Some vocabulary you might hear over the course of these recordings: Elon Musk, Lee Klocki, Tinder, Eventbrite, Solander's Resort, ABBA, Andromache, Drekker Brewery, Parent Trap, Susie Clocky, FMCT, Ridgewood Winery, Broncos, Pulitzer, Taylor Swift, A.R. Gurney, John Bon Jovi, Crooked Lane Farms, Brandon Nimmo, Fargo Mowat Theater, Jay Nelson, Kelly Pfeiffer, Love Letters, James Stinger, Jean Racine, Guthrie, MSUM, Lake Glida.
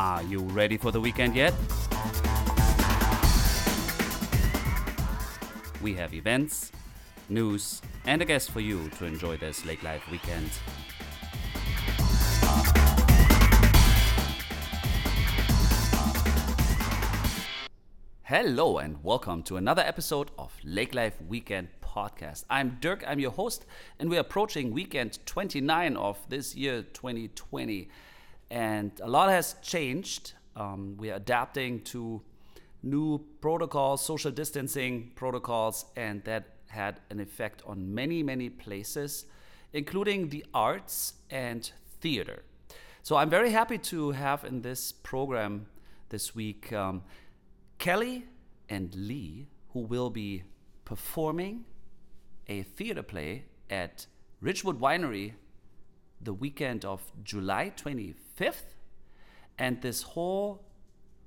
Are you ready for the weekend yet? We have events, news, and a guest for you to enjoy this Lake Life weekend. Hello and welcome to another episode of Lake Life Weekend Podcast. I'm Dirk, I'm your host, and we're approaching weekend 29 of this year, 2020. And a lot has changed. We are adapting to new protocols, social distancing protocols, and that had an effect on many, many places, including the arts and theater. So I'm very happy to have in this program this week Kelly and Lee, who will be performing a theater play at Ridgewood Winery the weekend of July 25th. And this whole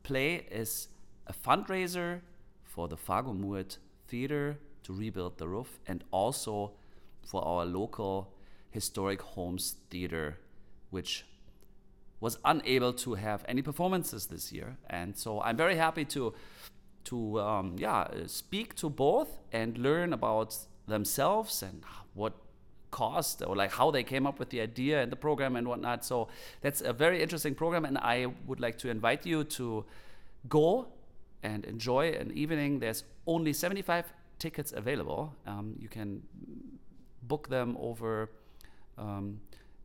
play is a fundraiser for the Fargo Mowat Theater to rebuild the roof, and also for our local historic homes theater, which was unable to have any performances this year. And so I'm very happy to speak to both and learn about themselves and what caused, or like how they came up with the idea and the program and whatnot. So that's a very interesting program, and I would like to invite you to go and enjoy an evening. There's only 75 tickets available. You can book them over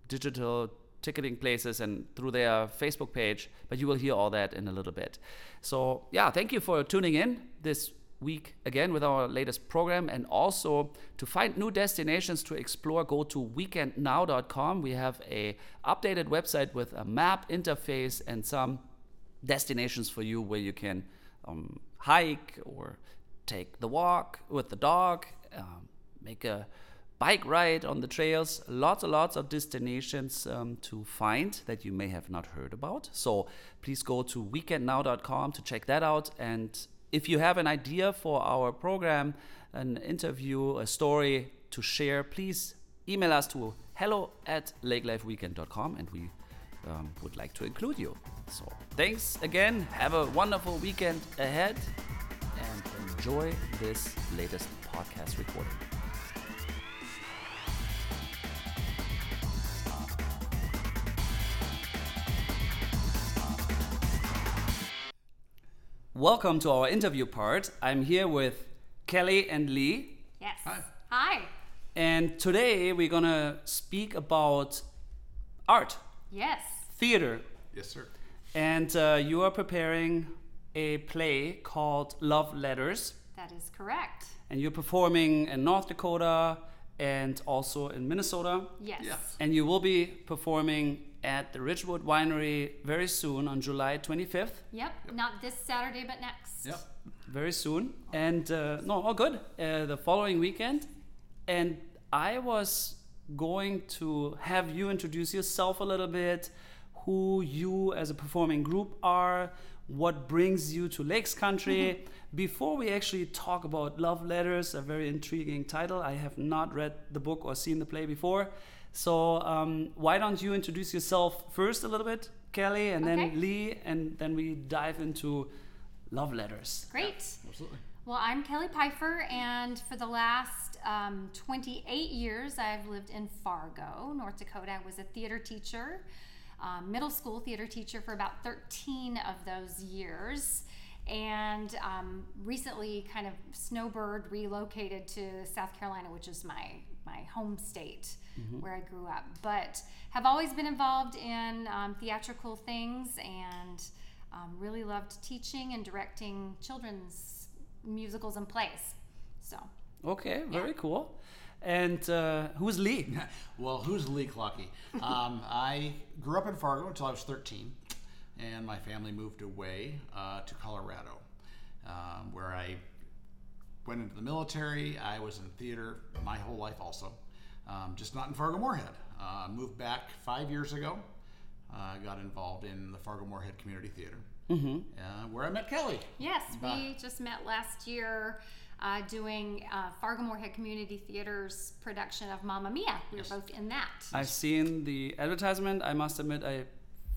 digital ticketing places and through their Facebook page, but you will hear all that in a little bit. So yeah, thank you for tuning in this week again with our latest program. And also, to find new destinations to explore, go to weekendnow.com. We have a updated website with a map interface and some destinations for you where you can hike or take the walk with the dog, make a bike ride on the trails, lots and lots of destinations to find that you may have not heard about. So please go to weekendnow.com to check that out. And if you have an idea for our program, an interview, a story to share, please email us to hello@lakelifeweekend.com, and we would like to include you. So thanks again. Have a wonderful weekend ahead and enjoy this latest podcast recording. Welcome to our interview part. I'm here with Kelly and Lee. Yes. Hi. And today we're going to speak about art. Yes. Theater. Yes, sir. And you are preparing a play called Love Letters. That is correct. And you're performing in North Dakota and also in Minnesota. Yes. And you will be performing at the Ridgewood Winery very soon on July 25th. Yep. Not this Saturday, but next. Yep. Very soon. And the following weekend. And I was going to have you introduce yourself a little bit, who you as a performing group are, what brings you to Lakes Country. Before we actually talk about Love Letters, a very intriguing title. I have not read the book or seen the play before. So why don't you introduce yourself first a little bit, Kelly, and then Lee, and then we dive into Love Letters. Great. Yeah, absolutely. Well, I'm Kelly Pfeiffer, and for the last 28 years, I've lived in Fargo, North Dakota. I was a theater teacher, middle school theater teacher for about 13 of those years. And recently kind of snowbird relocated to South Carolina, which is my home state, where I grew up, but have always been involved in theatrical things, and really loved teaching and directing children's musicals and plays. So very cool. And who's Lee? Well, who's Lee Klocki? I grew up in Fargo until I was 13, and my family moved away to Colorado, where I went into the military. I was in theater my whole life also, just not in Fargo-Moorhead. Moved back 5 years ago. Got involved in the Fargo-Moorhead Community Theater, where I met Kelly. Yes, we just met last year doing Fargo-Moorhead Community Theater's production of Mamma Mia. We were both in that. I've seen the advertisement. I must admit, I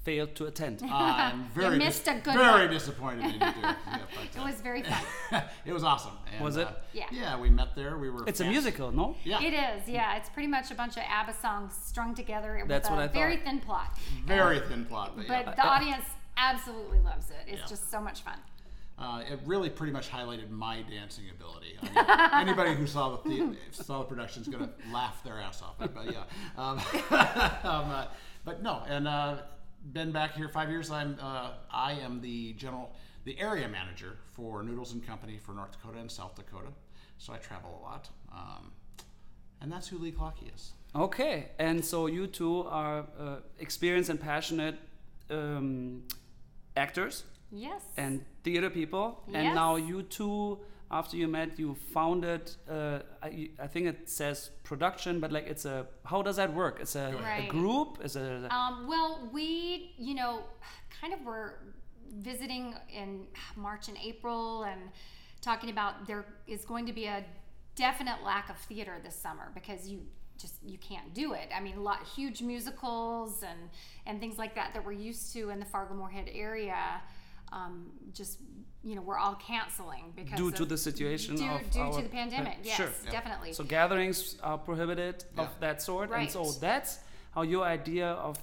failed to attend. I'm very disappointed in you. Yeah, but, it was very fun. It was awesome. And, was it? Yeah. Yeah, we met there. We were. It's a musical, no? Yeah. It is. Yeah, it's pretty much a bunch of ABBA songs strung together. That's what I thought. Very thin plot. Very thin plot. But the audience absolutely loves it. It's just so much fun. It really pretty much highlighted my dancing ability. I mean, anybody who saw the production is going to laugh their ass off. But yeah, but no, and been back here 5 years. I am the area manager for Noodles and Company for North Dakota and South Dakota, so I travel a lot, and that's who Lee Klocki is. Okay, and so you two are experienced and passionate actors. Yes. And theater people. Yes. And now you two, after you met, you founded, I think it says production, but like it's a, how does that work? It's a group? It's a well, we, kind of were visiting in March and April and talking about there is going to be a definite lack of theater this summer because you can't do it. I mean, huge musicals and things like that we're used to in the Fargo-Moorhead area. We're all canceling because due to the situation due to the pandemic. Yes, sure. Yeah. Definitely. So gatherings are prohibited of that sort, right. And so that's how your idea of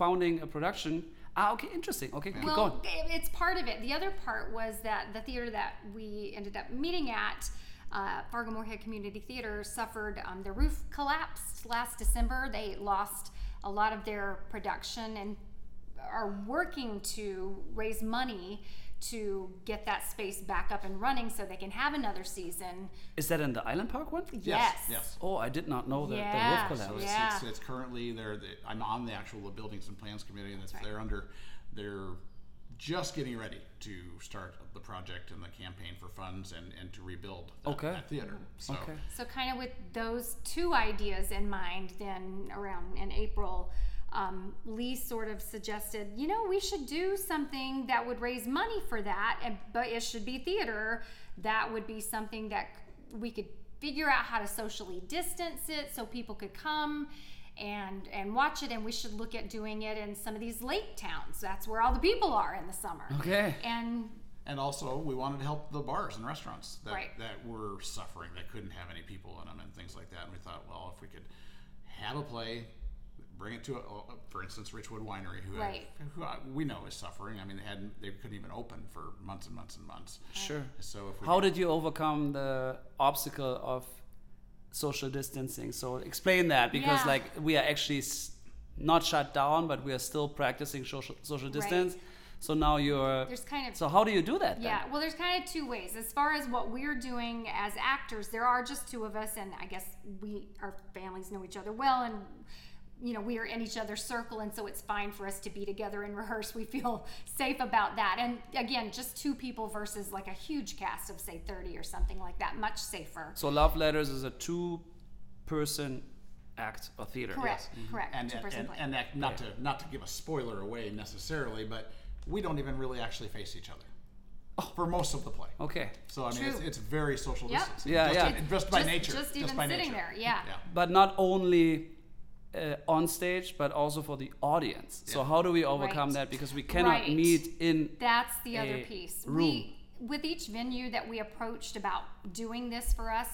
founding a production. Okay, interesting. Okay, yeah. Well, go on. It's part of it. The other part was that the theater that we ended up meeting at, Fargo-Moorhead Community Theater, suffered. Their roof collapsed last December. They lost a lot of their production and are working to raise money to get that space back up and running so they can have another season. Is that in the Island Park one? Yes. Oh, I did not know that. Yeah. The roof collapsed. So it's currently there. I'm on the actual Buildings and Plans Committee, and they're just getting ready to start the project and the campaign for funds and to rebuild that theater. So. Okay. So kind of with those two ideas in mind, then around in April, Lee sort of suggested, we should do something that would raise money for that, but it should be theater. That would be something that we could figure out how to socially distance it so people could come and watch it, and we should look at doing it in some of these lake towns. That's where all the people are in the summer. Okay. And also, we wanted to help the bars and restaurants that were suffering, that couldn't have any people in them and things like that. And we thought, well, if we could have a play, bring it to, for instance, Ridgewood Winery, who we know is suffering. I mean, they couldn't even open for months and months and months. Sure. So how did you overcome the obstacle of social distancing? So explain that, because we are actually not shut down, but we are still practicing social distance. Right. So now so how do you do that? Yeah, then? Well, there's kind of two ways. As far as what we're doing as actors, there are just two of us, and I guess our families know each other well, and we are in each other's circle, and so it's fine for us to be together and rehearse. We feel safe about that. And again, just two people versus like a huge cast of, say, 30 or something like that, much safer. So Love Letters is a two-person act of theater. Correct, yes. Mm-hmm. Correct. And, two-person play. And not to give a spoiler away necessarily, but we don't even really actually face each other. For most of the play. Okay. So, I mean, it's very social distancing. Just by nature. Just even sitting there, yeah. But not only on stage, but also for the audience. Yeah. So how do we overcome that? Because we cannot meet in That's the other piece. Room. With each venue that we approached about doing this for us,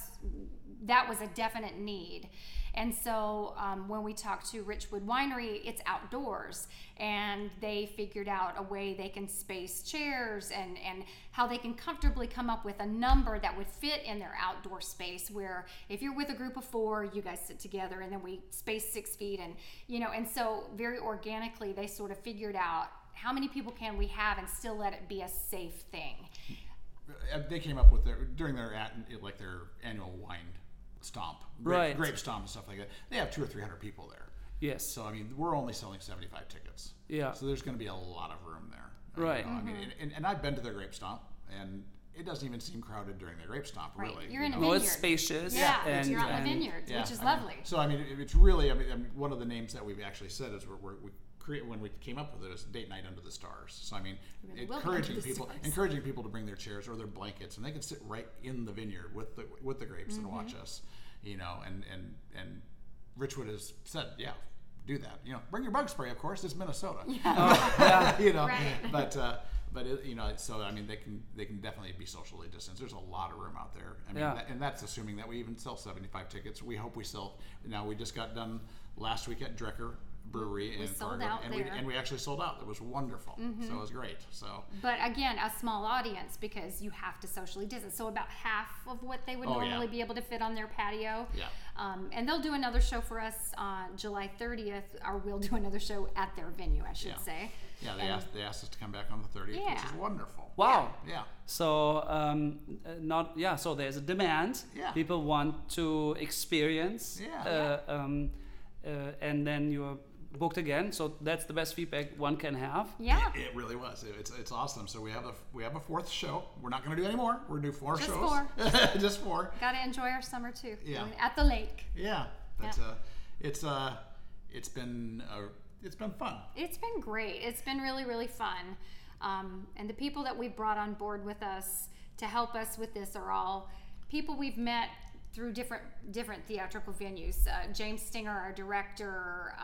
that was a definite need. And so when we talked to Ridgewood Winery, it's outdoors, and they figured out a way they can space chairs and how they can comfortably come up with a number that would fit in their outdoor space, where if you're with a group of four, you guys sit together, and then we space 6 feet, and and so very organically they sort of figured out how many people can we have and still let it be a safe thing. They came up with their annual wine stomp, grape stomp and stuff like that. They have 200 or 300 people there. Yes. So I mean, we're only selling 75 tickets. Yeah. So there's going to be a lot of room there. Right. Mm-hmm. I mean, and I've been to their grape stomp, and it doesn't even seem crowded during the grape stomp. Right. Really. You're in a vineyard. Well, it's spacious. Yeah. And you're out in a vineyard, which is lovely. So I mean, it's really. I mean, one of the names that we've actually said is when we came up with it, was date night under the stars. So I mean, encouraging people to bring their chairs or their blankets, and they can sit right in the vineyard with the grapes and watch us. And Richwood has said, do that. You know, bring your bug spray, of course. It's Minnesota. Yeah. You know, right. But it, you know, so I mean, they can definitely be socially distanced. There's a lot of room out there. I mean, and that's assuming that we even sell 75 tickets. We hope we sell. Now we just got done last week at Drekker Brewery in Fargo, and we actually sold out. It was wonderful. Mm-hmm. So it was great. So, but again, a small audience because you have to socially distance. So about half of what they would normally be able to fit on their patio. Yeah. And they'll do another show for us on July 30th, or we'll do another show at their venue, I should say. Yeah, they asked us to come back on the 30th, which is wonderful. Wow. Yeah. So so there's a demand. Yeah. People want to experience. Yeah. And then you're booked again, so that's the best feedback one can have. Yeah, it really was. It's awesome. So we have a fourth show. We're not going to do any more. We're going to do four shows. Just four. Got to enjoy our summer too. Yeah, at the lake. Yeah, but it's been fun. It's been great. It's been really, really fun. And the people that we've brought on board with us to help us with this are all people we've met through different theatrical venues. James Stinger, our director.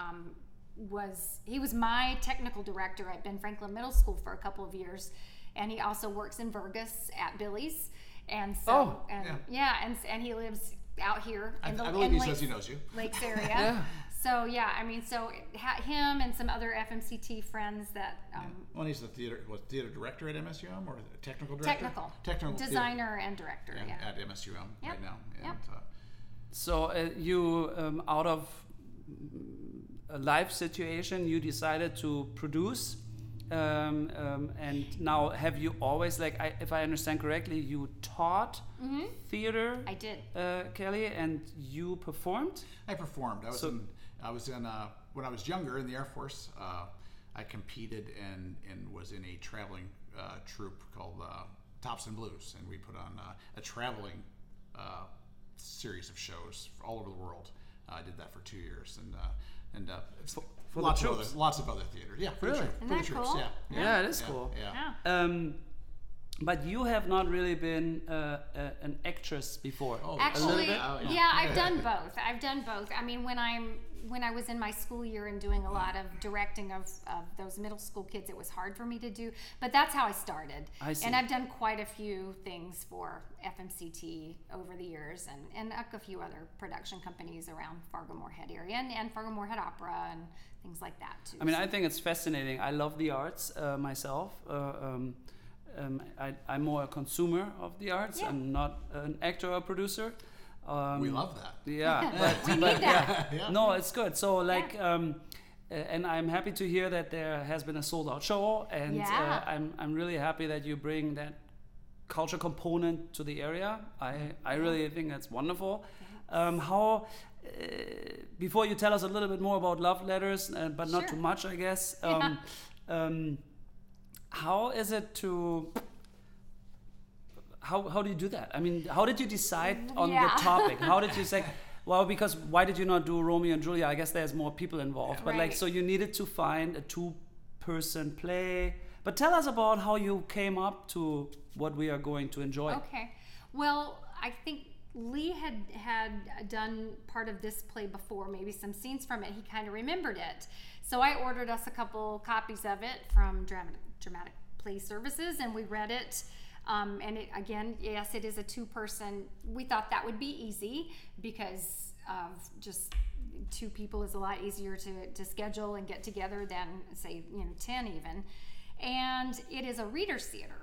He was my technical director at Ben Franklin Middle School for a couple of years, and he also works in Vergas at Billy's, and he lives out here in the I believe he says he knows you Lakes area. Yeah. So him and some other FMCT friends that. Well, he's the theater director at MSUM or the technical director. Technical designer theater. And director. Yeah. At MSUM right now. And, so you out of a life situation, you decided to produce, and now have you always, if I understand correctly, you taught theater? I did. Kelly, and you performed? I performed. I was in when I was younger in the Air Force. I competed and was in a traveling troupe called Thompson Blues, and we put on a traveling series of shows all over the world. I did that for 2 years, and for lots of other theater. Yeah, really? Isn't that cool? Yeah, it is cool. Yeah. But you have not really been an actress before. Oh, actually, I've done both. I mean, when I was in my school year and doing a lot of directing of those middle school kids, it was hard for me to do. But that's how I started. I see. And I've done quite a few things for FMCT over the years, and a few other production companies around Fargo-Moorhead area and Fargo-Moorhead Opera and things like that too. I mean, I think it's fascinating. I love the arts myself. I'm more a consumer of the arts. Yeah. I'm not an actor or producer. We love that. Yeah. We need that. Yeah. No, it's good. So and I'm happy to hear that there has been a sold out show, and I'm really happy that you bring that culture component to the area. I really think that's wonderful. How before you tell us a little bit more about Love Letters, but not too much, I guess. How is it to? How do you do that? I mean, how did you decide on the topic? How did you say? Well, because why did you not do Romeo and Juliet? I guess there's more people involved, but so you needed to find a two-person play. But tell us about how you came up to what we are going to enjoy. Okay, well, I think Lee had done part of this play before, maybe some scenes from it. He kind of remembered it, so I ordered us a couple copies of it from Dramatic Play Services, and we read it. And it, again, yes, it is a two-person. We thought that would be easy because of just two people is a lot easier to schedule and get together than, say, 10 even. And it is a reader's theater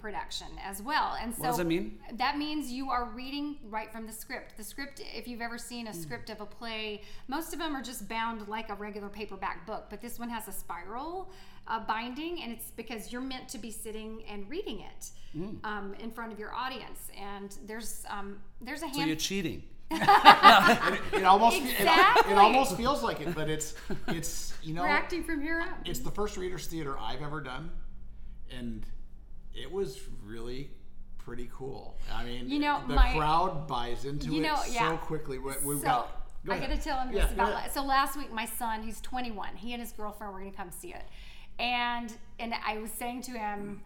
production as well. And so what does that mean? That means you are reading right from the script. The script, if you've ever seen a script of a play, most of them are just bound like a regular paperback book, but this one has a spiral binding, and it's because you're meant to be sitting and reading it in front of your audience. And there's a hand. So you're cheating. It almost feels like it, but it's we're acting from here up. It's the first reader's theater I've ever done, and it was really pretty cool. I mean, the crowd buys into it so quickly. We got. Go I got to tell him this about. So last week, my son, he's 21. He and his girlfriend were going to come see it. And I was saying to him,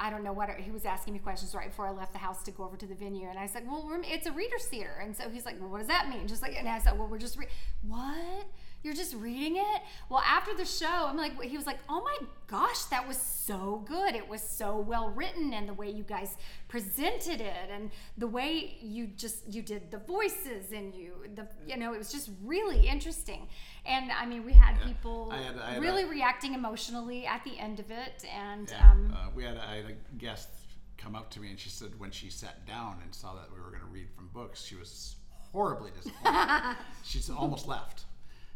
I don't know what, he was asking me questions right before I left the house to go over to the venue. And I said, well, it's a reader's theater. And so he's like, well, what does that mean? Just like, and I said, well, we're just what? You're just reading it? Well, after the show, I'm like, he was like, oh my gosh, that was so good. It was so well written, and the way you guys presented it, and the way you did the voices, and it was just really interesting. And I mean, we had people I had reacting emotionally at the end of it. And I had a guest come up to me, and she said when she sat down and saw that we were going to read from books, she was horribly disappointed. She almost left.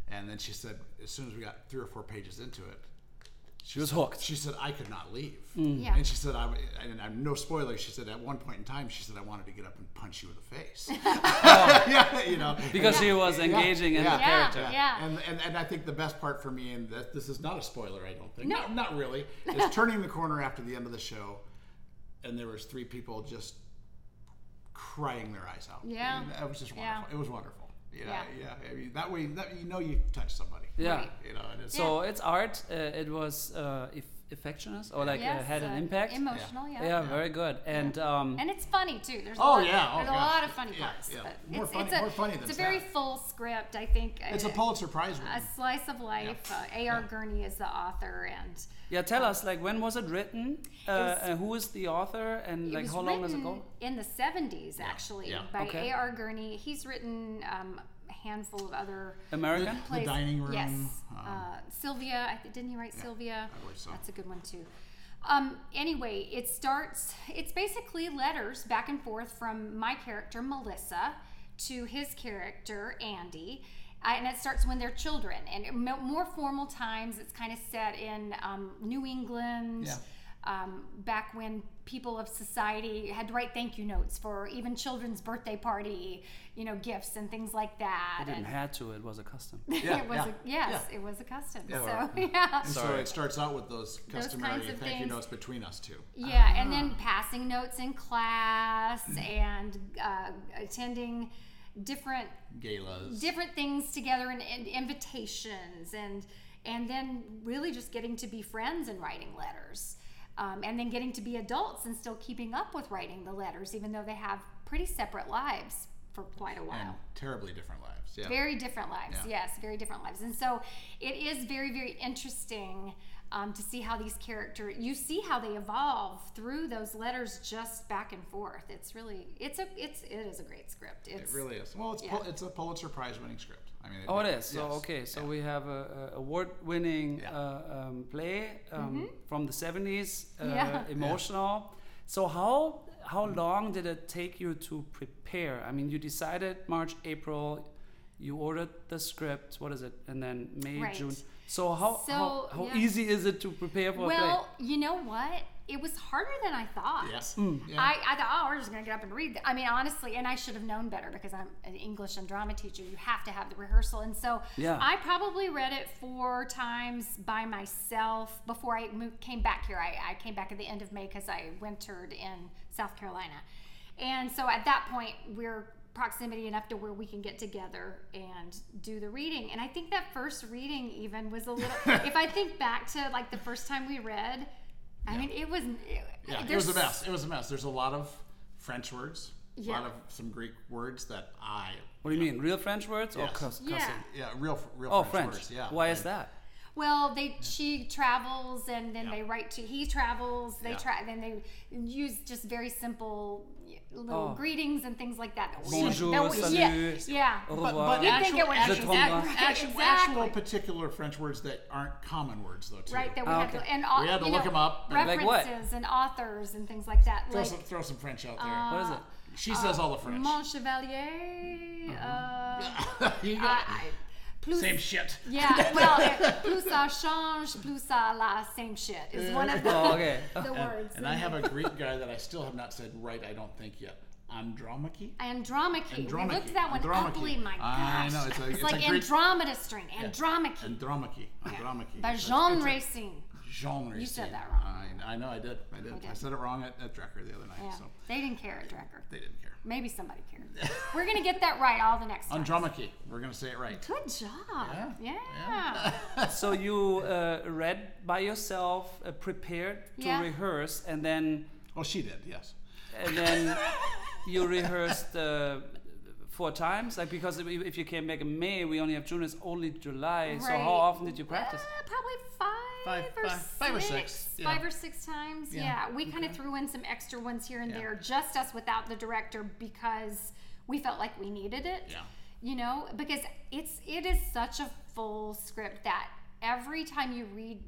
And then she said, as soon as we got 3 or 4 pages into it, she was hooked. She said, I could not leave. Mm. Yeah. And she said, I'm no spoiler, she said, at one point in time, she said, I wanted to get up and punch you in the face. Because she was engaging in the character. Yeah. Yeah. And I think the best part for me, and that this is not a spoiler, I don't think. No. Not really. It's turning the corner after the end of the show, and there was 3 people just crying their eyes out. Yeah. And that was just wonderful. Yeah. It was wonderful. I mean, that way, you touch somebody. Yeah. Right? So it's art. It was affectionate, or had an impact. Emotional, very good. And it's funny too. There's a lot of funny parts. Yeah. But more funny than it's a very full script, I think. It's a Pulitzer Prize winner. A slice of life. A.R. Gurney is the author, and tell us, when was it written? Who is the author, and how long was it ago? In the 70s, actually, by A.R. Gurney. He's written a handful of other American plays. The Dining Room. Yes. Sylvia. Didn't he write Sylvia? I believe so. That's a good one too. Anyway, it starts. It's basically letters back and forth from my character Melissa to his character Andy. And it starts when they're children, and more formal times. It's kind of set in New England, back when people of society had to write thank you notes for even children's birthday party, gifts and things like that. They didn't have to. It was a custom. Yeah, it was a custom. Yeah, so it starts out with those customary thank you notes between us two. Yeah, and then passing notes in class and attending different galas, different things together, and invitations, and then really just getting to be friends and writing letters, and then getting to be adults and still keeping up with writing the letters, even though they have pretty separate lives for quite a while. And terribly different lives. Yeah. Very different lives. Yeah. Yes, very different lives. And so it is very, very interesting to see how these characters, you see how they evolve through those letters just back and forth. It's really, it is a great script. It really is. Well, it's a Pulitzer Prize winning script. I mean, it is. Yes. So, we have a award winning play from the 70s, emotional. Yeah. So how long did it take you to prepare? I mean, you decided March, April, you ordered the script, what is it? And then May, June. So how easy is it to prepare for a play? Well, you know what? It was harder than I thought. Yes. Mm. Yeah. I thought, we're just going to get up and read. I mean, honestly, and I should have known better because I'm an English and drama teacher. You have to have the rehearsal. And so I probably read it 4 times by myself before I came back here. I came back at the end of May because I wintered in South Carolina. And so at that point, we're proximity enough to where we can get together and do the reading. And I think that first reading even was a little, if I think back to the first time we read, I mean, it was... It was a mess. There's a lot of French words, a lot of some Greek words that I... What do you mean? Real French words or cussing? Yeah, real French words. Yeah. Why is that? Well, she travels, and then they write to... He travels, they try, then they use just very simple little greetings and things like that. Bonjour, salut, au revoir. But you think it was actual particular French words that aren't common words, though, too. Right, that we had to look them up. References and authors and things like that. Throw some French out there. What is it? She says all the French. Mon Chevalier. You got it. Plus, same shit. Yeah, well, plus ça change, plus ça la same shit is one of the, the words. And I have a Greek guy that I still have not said right, I don't think yet. Andromache. We looked that one up, my gosh. I know. It's like Andromeda string. Andromache. By Jean Racine. Jean Racine. You said that wrong. I know, I did. Okay. I said it wrong at Drekker the other night. Yeah. So they didn't care at Drekker. They didn't care. Maybe somebody cared. We're gonna get that right all the next time. Andromache. We're gonna say it right. Good job. Yeah. So you read by yourself, prepared to rehearse, and then. Oh, she did. Yes. And then you rehearsed. 4 times? Like, because if you came back in May, we only have June, it's only July. Right. So how often did you practice? Probably five or six. Yeah. 5 or 6 times. Yeah. We kind of threw in some extra ones here and there, just us without the director, because we felt like we needed it. Yeah. You know, because it is such a full script that every time you read,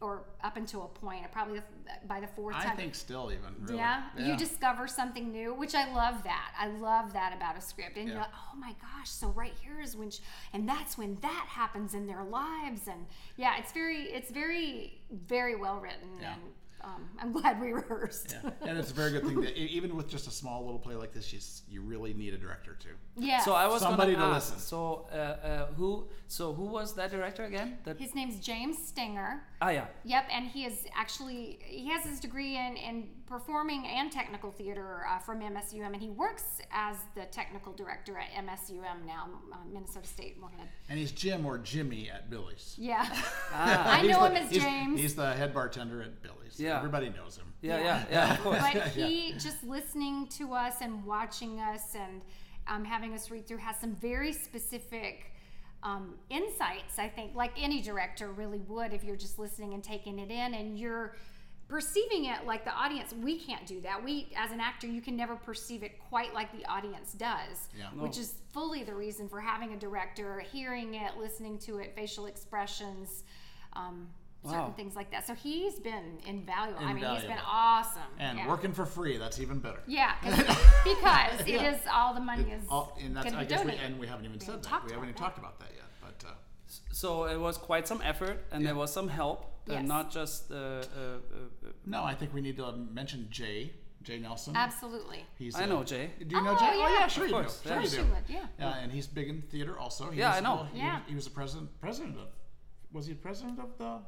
or up until a point, probably by the 4th time. I think still even, really. Yeah, you discover something new, which I love that. I love that about a script. And you're like, oh my gosh, so right here is when, and that's when that happens in their lives. And yeah, it's very, very well written. Yeah. And I'm glad we rehearsed. Yeah. And it's a very good thing that even with just a small little play like this, you really need a director too. Yeah. So I was somebody to listen. So who was that director again? His name's James Stinger. Ah, yeah. Yep, and he has his degree in performing and technical theater from MSUM, and he works as the technical director at MSUM now, Minnesota State Moorhead. And he's Jim or Jimmy at Billy's. Yeah. I know him as James. He's the head bartender at Billy's. Yeah. Everybody knows him. Yeah, of course. But he just listening to us and watching us and having us read through has some very specific insights, I think, like any director really would if you're just listening and taking it in and you're perceiving it like the audience. We can't do that. We, as an actor, you can never perceive it quite like the audience does, which is fully the reason for having a director, hearing it, listening to it, facial expressions, certain things like that. So he's been invaluable. I mean, he's been awesome. And working for free, that's even better. Yeah, because it is all the money is going to be donated. And we haven't even said that. We haven't even talked about that yet. But so it was quite some effort, and there was some help, and not just... No, I think we need to mention Jay Nelson. Absolutely. I know Jay. Do you know Jay? Yeah. Oh, yeah, sure you do. Sure you do. Yeah, and he's big in theater also. I know. He was the president of... Was he president of the...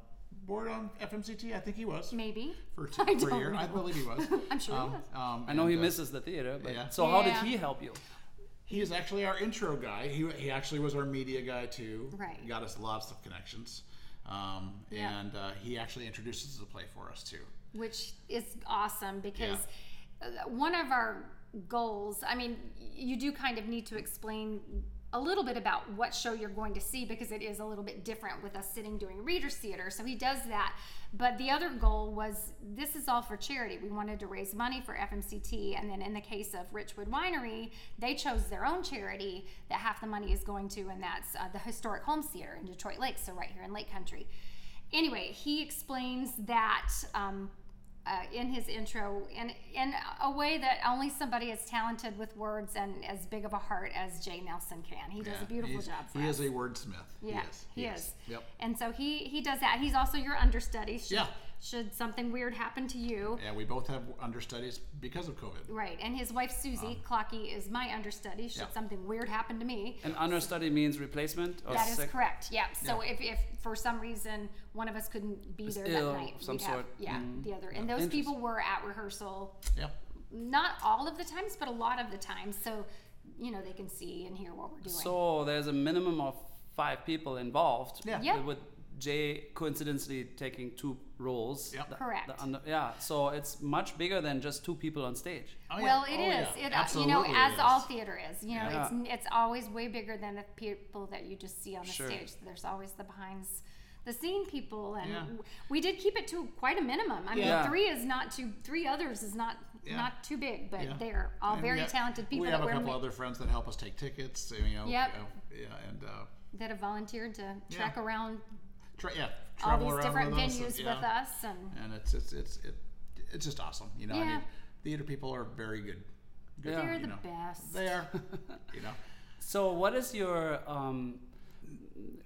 board on FMCT? I think he was. Maybe. For a year. I believe he was. I'm sure he was. I know he misses the theater. But So how did he help you? He is actually our intro guy. He actually was our media guy too. Right. He got us lots of connections. And he actually introduces the play for us too. Which is awesome because one of our goals, I mean, you do kind of need to explain a little bit about what show you're going to see because it is a little bit different with us sitting doing readers theater. So he does that. But the other goal was this is all for charity. We wanted to raise money for FMCT. And then in the case of Ridgewood Winery, they chose their own charity that half the money is going to, and that's the Historic Holmes Theater in Detroit Lakes, so right here in Lake Country. Anyway, he explains that in his intro in a way that only somebody as talented with words and as big of a heart as Jay Nelson can. He does a beautiful job for us. He is a wordsmith. Yeah, he is. Yep. And so he does that. He's also your understudy. Should something weird happen to you. Yeah, we both have understudies because of COVID. Right, and his wife Susie Clocky is my understudy should something weird happen to me. And understudy means replacement? That is correct, So if for some reason one of us couldn't be there that night, the other. And those people were at rehearsal, not all of the times, but a lot of the times. So, you know, they can see and hear what we're doing. So there's a minimum of 5 people involved. With Jay coincidentally taking 2 roles. Yep. Correct. So it's much bigger than just 2 people on stage. Oh, yeah. Well, it is. Yeah. It absolutely as all theater is. You know, it's always way bigger than the people that you just see on the stage. There's always the behinds the scene people, and we did keep it to quite a minimum. I mean, 3 is not too. 3 others is not too big, but they're all very talented people. We have a couple other friends that help us take tickets. You know, and that have volunteered to track around. All these different venues with us, and it's just awesome, you know. I mean, theater people are very good. They're the best. They are, you know. So, what is your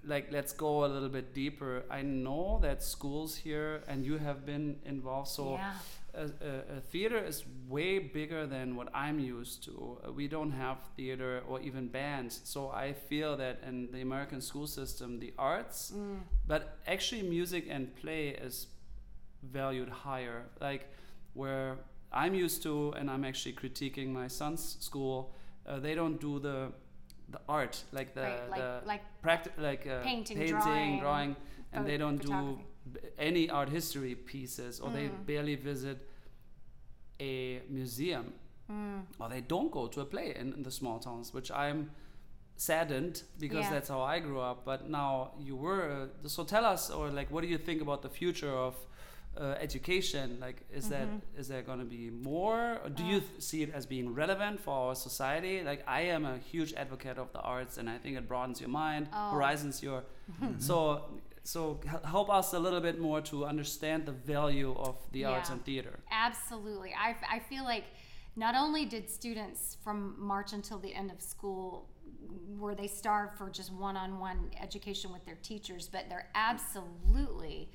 let's go a little bit deeper. I know that schools here, and you have been involved. So, a theater is way bigger than what I'm used to. We don't have theater or even bands. So I feel that in the American school system, the arts, but actually music and play is valued higher. Like where I'm used to, and I'm actually critiquing my son's school, they don't do the art, like the right, painting, drawing, and they don't do any art history pieces, or they barely visit a museum, or they don't go to a play in the small towns, which I'm saddened because that's how I grew up. But now you were, so tell us, or like, what do you think about the future of education? Like, is that, is there going to be more? Or do you see it as being relevant for our society? Like, I am a huge advocate of the arts, and I think it broadens your mind, horizons your, so help us a little bit more to understand the value of the arts and theater. Absolutely. I feel like not only did students from March until the end of school, were they starved for just one-on-one education with their teachers, but they're absolutely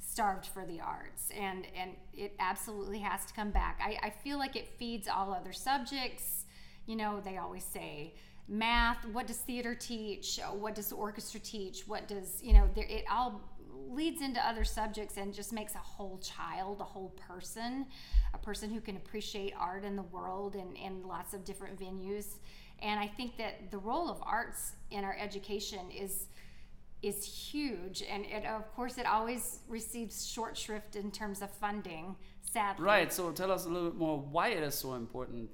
starved for the arts, and it absolutely has to come back. I feel like it feeds all other subjects. You know, they always say math, what does theater teach, what does the orchestra teach, what does, you know, it all leads into other subjects and just makes a whole child, a whole person, a person who can appreciate art in the world and in lots of different venues. And I think that the role of arts in our education is huge, and it, of course, it always receives short shrift in terms of funding, sadly. Right, so tell us a little bit more why it is so important.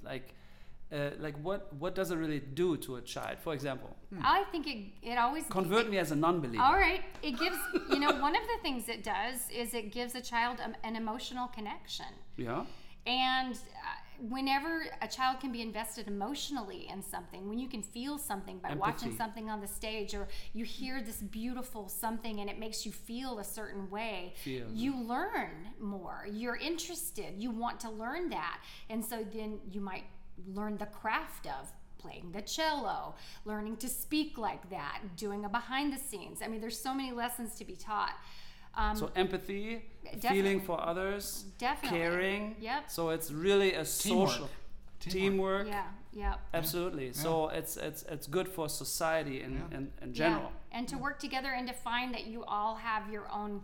Like what does it really do to a child, for example? I think it always... Convert me as a non-believer. All right, it gives, you know, one of the things it does is it gives a child an emotional connection. Yeah. And whenever a child can be invested emotionally in something, when you can feel something by watching something on the stage, or you hear this beautiful something and it makes you feel a certain way, you learn more. You're interested. You want to learn that. And so then you might learn the craft of playing the cello, learning to speak like that, doing a behind the scenes. I mean, there's so many lessons to be taught. So empathy, feeling for others, caring. Yep. So it's really a social teamwork. Yeah. Yep. Absolutely. Yeah. So it's good for society in general. Yeah. And to work together and to find that you all have your own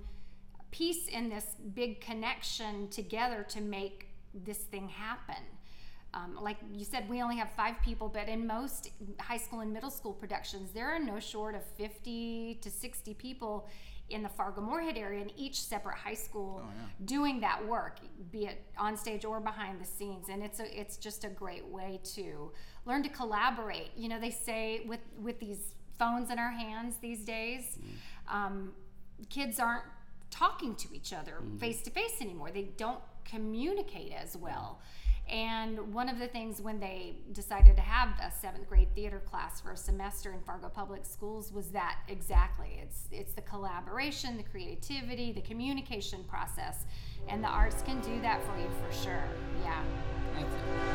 piece in this big connection together to make this thing happen. Like you said, we only have 5 people, but in most high school and middle school productions, there are no short of 50 to 60 people in the Fargo-Moorhead area in each separate high school doing that work, be it on stage or behind the scenes. And it's just a great way to learn to collaborate. You know, they say with these phones in our hands these days, kids aren't talking to each other face to face anymore. They don't communicate as well. And one of the things when they decided to have a 7th grade theater class for a semester in Fargo Public Schools was that exactly. It's the collaboration, the creativity, the communication process, and the arts can do that for you for sure. Yeah.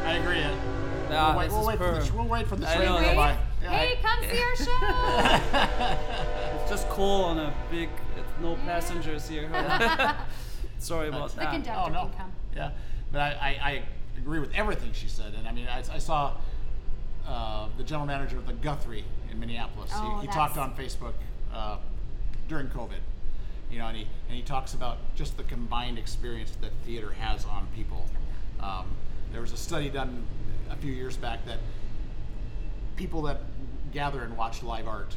I agree. We'll wait for the train to go by. Hey, come see our show! It's just cool on a big, no passengers here. Sorry about that. The conductor can come. Yeah, but I agree with everything she said, and I mean, I saw the general manager of the Guthrie in Minneapolis. He talked on Facebook during COVID, you know, and he talks about just the combined experience that theater has on people. There was a study done a few years back that people that gather and watch live art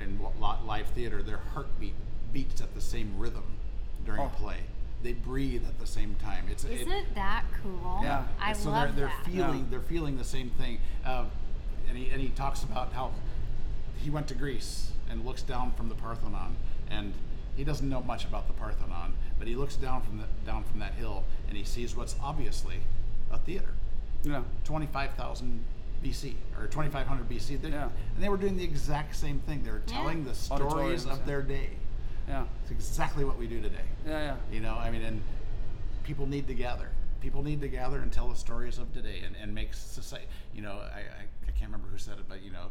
and live theater, their heartbeat beats at the same rhythm during a play. They breathe at the same time. Isn't that cool? Yeah. I love that. They're feeling the same thing. And he talks about how he went to Greece and looks down from the Parthenon, and he doesn't know much about the Parthenon, but he looks down from that hill and he sees what's obviously a theater. Yeah. 25,000 BC or 2500 BC. And they were doing the exact same thing. They were telling the stories of their day. Yeah, it's exactly what we do today. Yeah, yeah. You know, I mean, and people need to gather. People need to gather and tell the stories of today, and make society. You know, I can't remember who said it, but you know,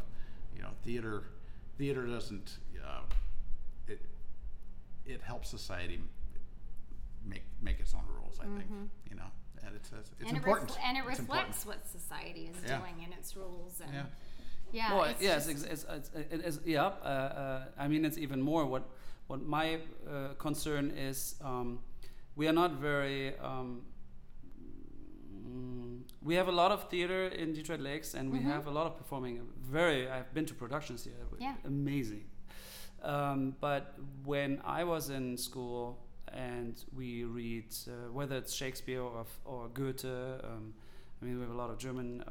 theater doesn't it helps society make its own rules. I think you know, and it's important. It reflects what society is doing and its rules and I mean, it's even more what. What my concern is we are not very. We have a lot of theater in Detroit Lakes, and we mm-hmm. have a lot of performing. I've been to productions here. Yeah. Amazing. But when I was in school and we read, whether it's Shakespeare or Goethe, I mean, we have a lot of German,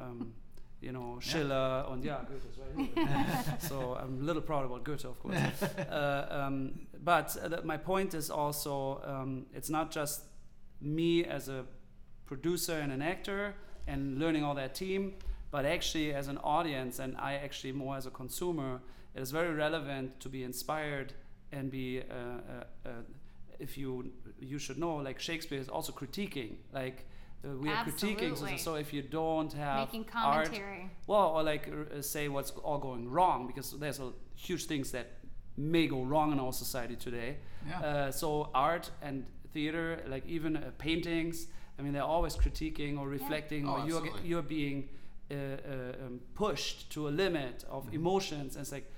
Schiller. Yeah. And Goethe's right here. So I'm a little proud about Goethe, of course. But my point is also, it's not just me as a producer and an actor and learning all that team, but actually as an audience, and I actually more as a consumer, it is very relevant to be inspired and be, if you should know, like Shakespeare is also critiquing, like we are critiquing, so if you don't have making commentary, say what's all going wrong, because there's huge things that may go wrong in our society today. Yeah. So art and theater, like even paintings, I mean, they're always critiquing or reflecting, or you're being pushed to a limit of mm-hmm. emotions. And it's like,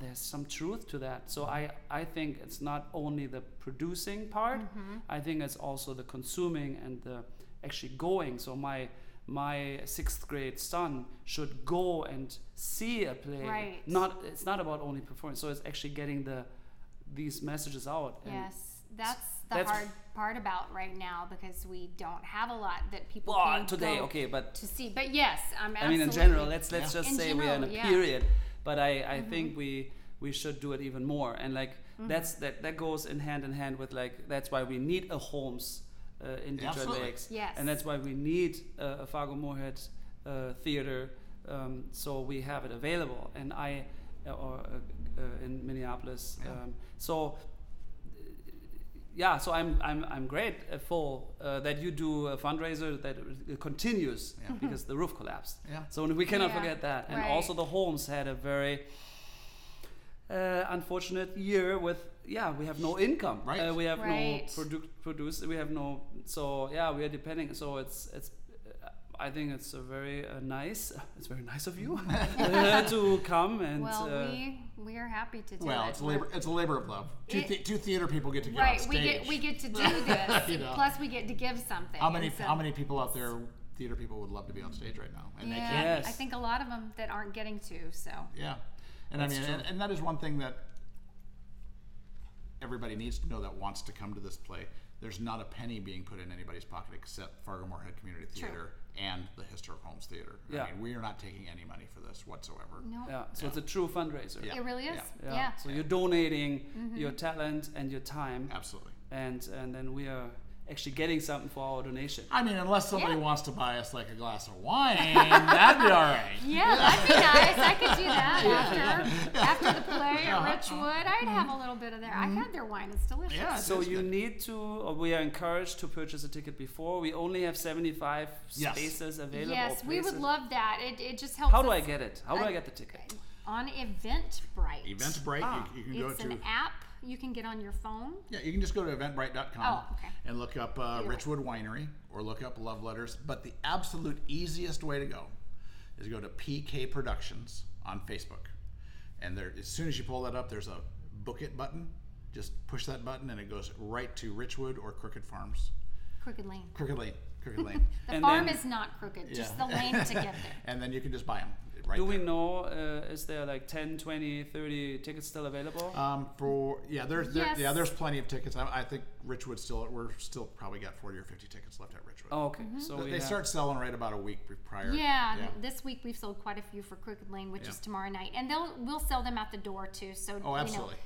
there's some truth to that. So I think it's not only the producing part. Mm-hmm. I think it's also the consuming and the actually going. So my 6th grade son should go and see a play. Right. It's not about only performance. So it's actually getting these messages out. And yes. That's hard part about right now, because we don't have a lot that people can today, go to see. But yes, I mean, in general, let's just say we're in a period. But I mm-hmm. think we should do it even more. And like mm-hmm. that goes in hand with like, that's why we need a Holmes in Detroit Lakes, yes. and that's why we need a Fargo Mowat theater. So we have it available, and in Minneapolis. Yeah. Yeah, so I'm grateful that you do a fundraiser that continues because the roof collapsed. Yeah. So we cannot forget that. And also the Holmes had a very unfortunate year with we have no income. Right. We have no produce. We have no. So we are depending. So it's. I think it's a very nice. It's very nice of you to come and. Well, we are happy to do it. Well, it's a labor of love. Two theater people get to go on stage. We get to do this. Plus, we get to give something. How many people out there, theater people, would love to be on stage right now? And they can't. Yes. I think a lot of them that aren't getting to. So. Yeah, and that's true. And that is one thing that everybody needs to know that wants to come to this play. There's not a penny being put in anybody's pocket except Fargo Moorhead Community Theater and the Historic Homes Theater. Yeah. I mean, we are not taking any money for this whatsoever. No. Yeah. So it's a true fundraiser. Yeah. It really is. Yeah. So you're donating your talent and your time. Absolutely. And then we are actually getting something for our donation. I mean, unless somebody wants to buy us like a glass of wine, that'd be all right. Yeah, that'd be nice. I could do that after the play at Ridgewood. I'd have a little bit of their. I had their wine. It's delicious. Yeah, so you need to, we are encouraged to purchase a ticket before. We only have 75 spaces available. Yes, we would love that. It just helps. How do I get it? How do I get the ticket? On Eventbrite. You can go to. It's an app. You can get on your phone. Yeah, you can just go to eventbrite.com and look up Ridgewood Winery or look up Love Letters. But the absolute easiest way to go is go to PK Productions on Facebook. And there, as soon as you pull that up, there's a book it button. Just push that button and it goes right to Ridgewood or Crooked Farms. Crooked Lane. The farm is not crooked, just the lane to get there. And then you can just buy them. Right. Do we know, is there like 10, 20, 30 tickets still available? There's plenty of tickets. I think Ridgewood we're still probably got 40 or 50 tickets left at Ridgewood. Oh, okay. Mm-hmm. So they start selling right about a week prior. Yeah, this week we've sold quite a few for Crooked Lane, which is tomorrow night. And we'll sell them at the door too. So absolutely.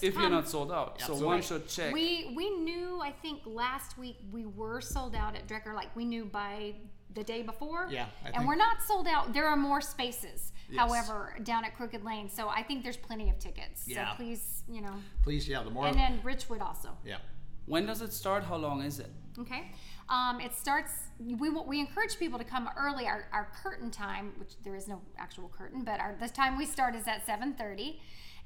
If you're not sold out, so one should check. We knew, I think last week we were sold out at Drekker. Like we knew by the day before. Yeah, and we're not sold out. There are more spaces, however, down at Crooked Lane. So I think there's plenty of tickets. Yeah. So please, Please, the more. And then Ridgewood also. Yeah. When does it start? How long is it? Okay. It starts, we encourage people to come early. Our curtain time, which there is no actual curtain, but the time we start is at 7:30.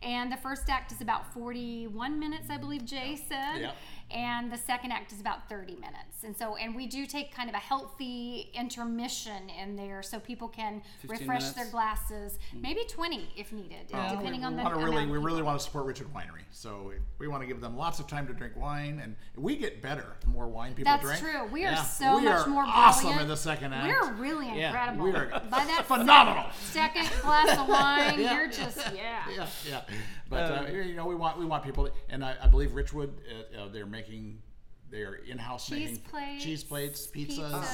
And the first act is about 41 minutes, I believe Jay said. Yep. And the second act is about 30 minutes. And so, and we do take kind of a healthy intermission in there so people can refresh their glasses, maybe 20 if needed, depending on the amount. We really want to support Ridgewood Winery. So we want to give them lots of time to drink wine, and we get better the more wine people drink. That's true. We are so much more awesome in the second act. We're really incredible. Yeah, we are phenomenal. Second glass of wine, you're just, But, you know, we want people, and I believe Ridgewood, they're in-house making cheese plates, pizzas.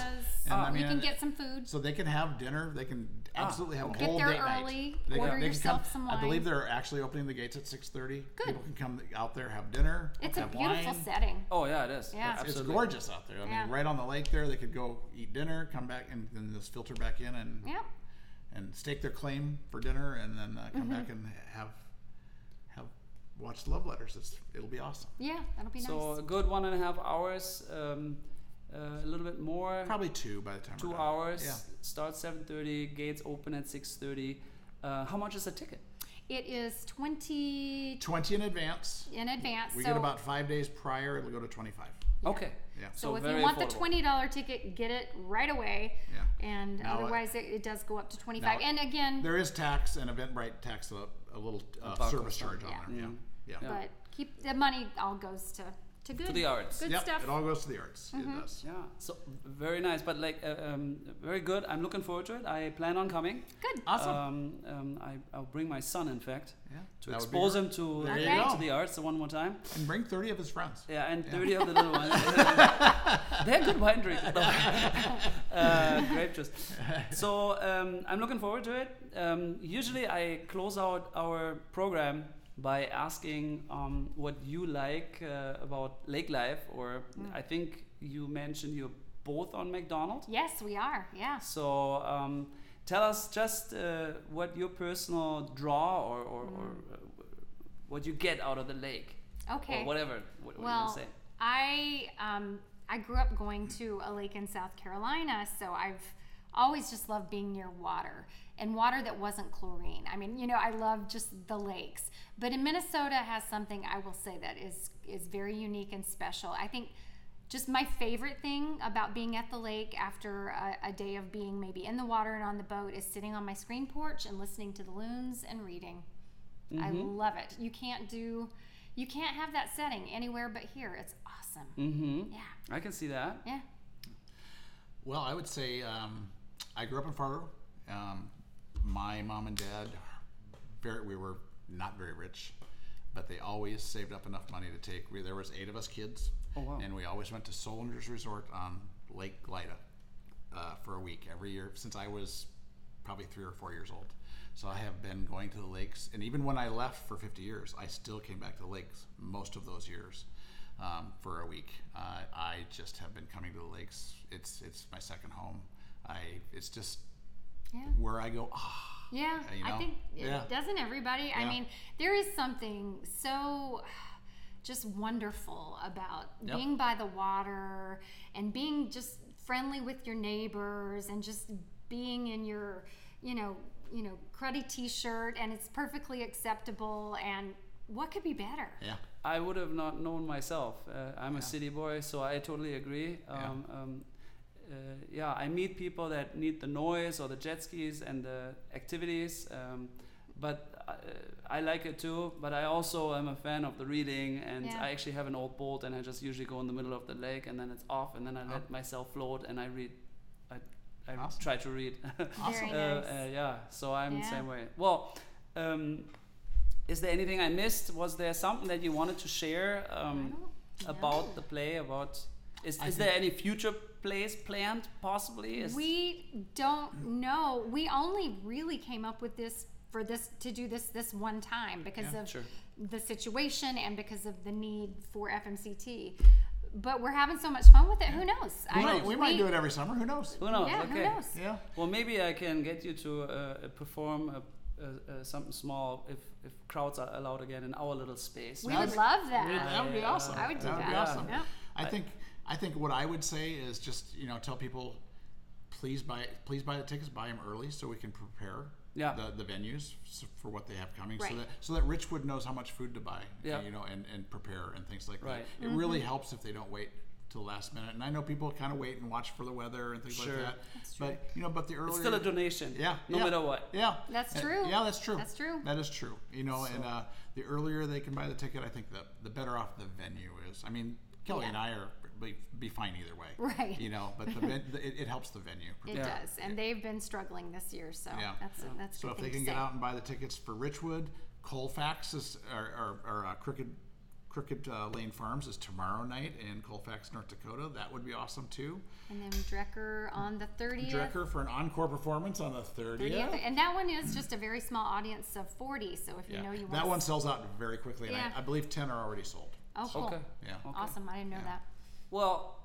And I mean, you can get some food. So they can have dinner. They can absolutely have a whole date night. They order yourself some wine. I believe they're actually opening the gates at 6:30. Good. People can come out there, have dinner, it's have wine. It's a beautiful setting. Oh, yeah, it is. Yeah. It's gorgeous out there. I mean, right on the lake there, they could go eat dinner, come back, and then just filter back in and stake their claim for dinner, and then come back and watch Love Letters. It'll be awesome. Yeah, that'll be nice. So a good 1.5 hours, a little bit more. Probably 2 by the time we're done. 2 hours. Yeah. Starts 7:30. Gates open at 6:30. How much is a ticket? It is 20. 20 in advance. We get about 5 days prior. It'll go to 25. Yeah. Okay. Yeah. So if you want affordable. The $20 ticket, get it right away. Yeah. And now otherwise, it does go up to 25. And again, there is tax and Eventbrite tax up. A little service charge on there. Yeah. But keep the money all goes to good. To the arts. Good stuff. It all goes to the arts. Mm-hmm. It does. Yeah. So very nice, but very good. I'm looking forward to it. I plan on coming. Good. Awesome. I'll bring my son, in fact, to expose him to the arts one more time. And bring 30 of his friends. Yeah, and 30 of the little ones. They're good wine drinkers. Grape juice. So I'm looking forward to it. Usually I close out our program by asking what you like about lake life, or I think you mentioned you're both on McDonald's. Yes, we are, So tell us just what your personal draw or what you get out of the lake. Okay. Or whatever, what you want to say. I grew up going to a lake in South Carolina, so I've always just loved being near water. And water that wasn't chlorine. I mean, you know, I love just the lakes. But in Minnesota has something I will say that is very unique and special. I think just my favorite thing about being at the lake after a day of being maybe in the water and on the boat is sitting on my screen porch and listening to the loons and reading. Mm-hmm. I love it. You can't have that setting anywhere but here. It's awesome. Mm-hmm. Yeah. I can see that. Yeah. Well, I would say I grew up in Fargo. My mom and dad, we were not very rich, but they always saved up enough money to take. There was 8 of us kids, and we always went to Solander's Resort on Lake Glida for a week every year since I was probably 3 or 4 years old. So I have been going to the lakes, and even when I left for 50 years, I still came back to the lakes most of those years for a week. I just have been coming to the lakes. It's my second home. It's just. Yeah. Where I go, you know? I think doesn't everybody? Yeah. I mean, there is something so just wonderful about being by the water and being just friendly with your neighbors and just being in your, you know, cruddy t-shirt, and it's perfectly acceptable. And what could be better? Yeah, I would have not known myself. I'm a city boy, so I totally agree. I meet people that need the noise or the jet skis and the activities, but I like it too. But I also am a fan of the reading, and I actually have an old boat, and I just usually go in the middle of the lake, and then it's off, and then I let myself float, and I read. I try to read. Awesome. So I'm the same way. Well, is there anything I missed? Was there something that you wanted to share about the play? Is there any future plays planned, possibly? We don't know. We only really came up with this to do this one time because of the situation and because of the need for FMCT. But we're having so much fun with it. Who knows? We might do it every summer. Who knows? Who knows? Yeah, okay. Who knows? Yeah. Well, maybe I can get you to perform something small if crowds are allowed again in our little space. We would love that. That would be awesome. I would do that. That would be awesome. Yeah. I think what I would say is just, tell people, please buy the tickets, buy them early so we can prepare yeah. the venues for what they have coming, right. so that Ridgewood knows how much food to buy, yeah. and prepare and things like right. that. It mm-hmm. really helps if they don't wait to the last minute, and I know people kind of wait and watch for the weather and things sure. like that. That's true. But the earlier, it's still a donation. Yeah, no yeah, matter what. Yeah, that's true. Yeah, that's true. That's true. That is true. And the earlier they can buy the ticket, I think the better off the venue is. I mean, Kelly yeah. and I are be fine either way. Right. But it helps the venue. It yeah. does, and they've been struggling this year, so yeah. that's so good. So if they can get out and buy the tickets for Ridgewood, Colfax is or Crooked Lane Farms is tomorrow night in Colfax, North Dakota. That would be awesome too. And then Drekker on the 30th. Drekker for an encore performance on the 30th. And that one is just a very small audience of 40. So if you know you want that one sells out very quickly. Yeah. And I believe 10 are already sold. Oh, cool. Okay. Yeah. Okay. Awesome. I didn't know that. Well,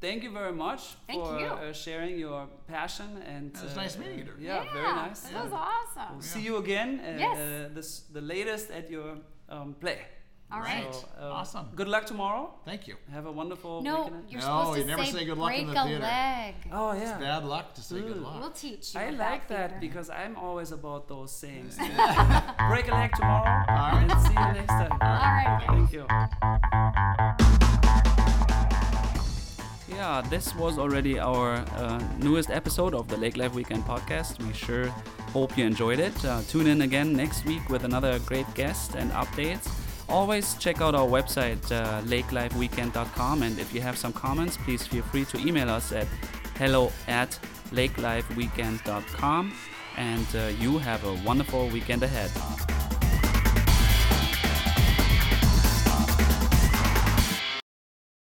thank you very much for sharing your passion. And it was nice meeting you. Yeah, very nice. That was awesome. We'll see you again. Yes. The latest at your play. All right. So, awesome. Good luck tomorrow. Thank you. Have a wonderful weekend. No, you never say good luck in the theater. Leg. Oh, yeah. It's bad luck to say good luck. We'll teach you. I like that theater. Because I'm always about those sayings. Break a leg tomorrow. All right. And see you next time. All right. Thank you. Yeah, this was already our newest episode of the Lake Life Weekend podcast. We sure hope you enjoyed it. Tune in again next week with another great guest and updates. Always check out our website, lakelifeweekend.com, and if you have some comments, please feel free to email us at hello@lakelifeweekend.com, and you have a wonderful weekend ahead.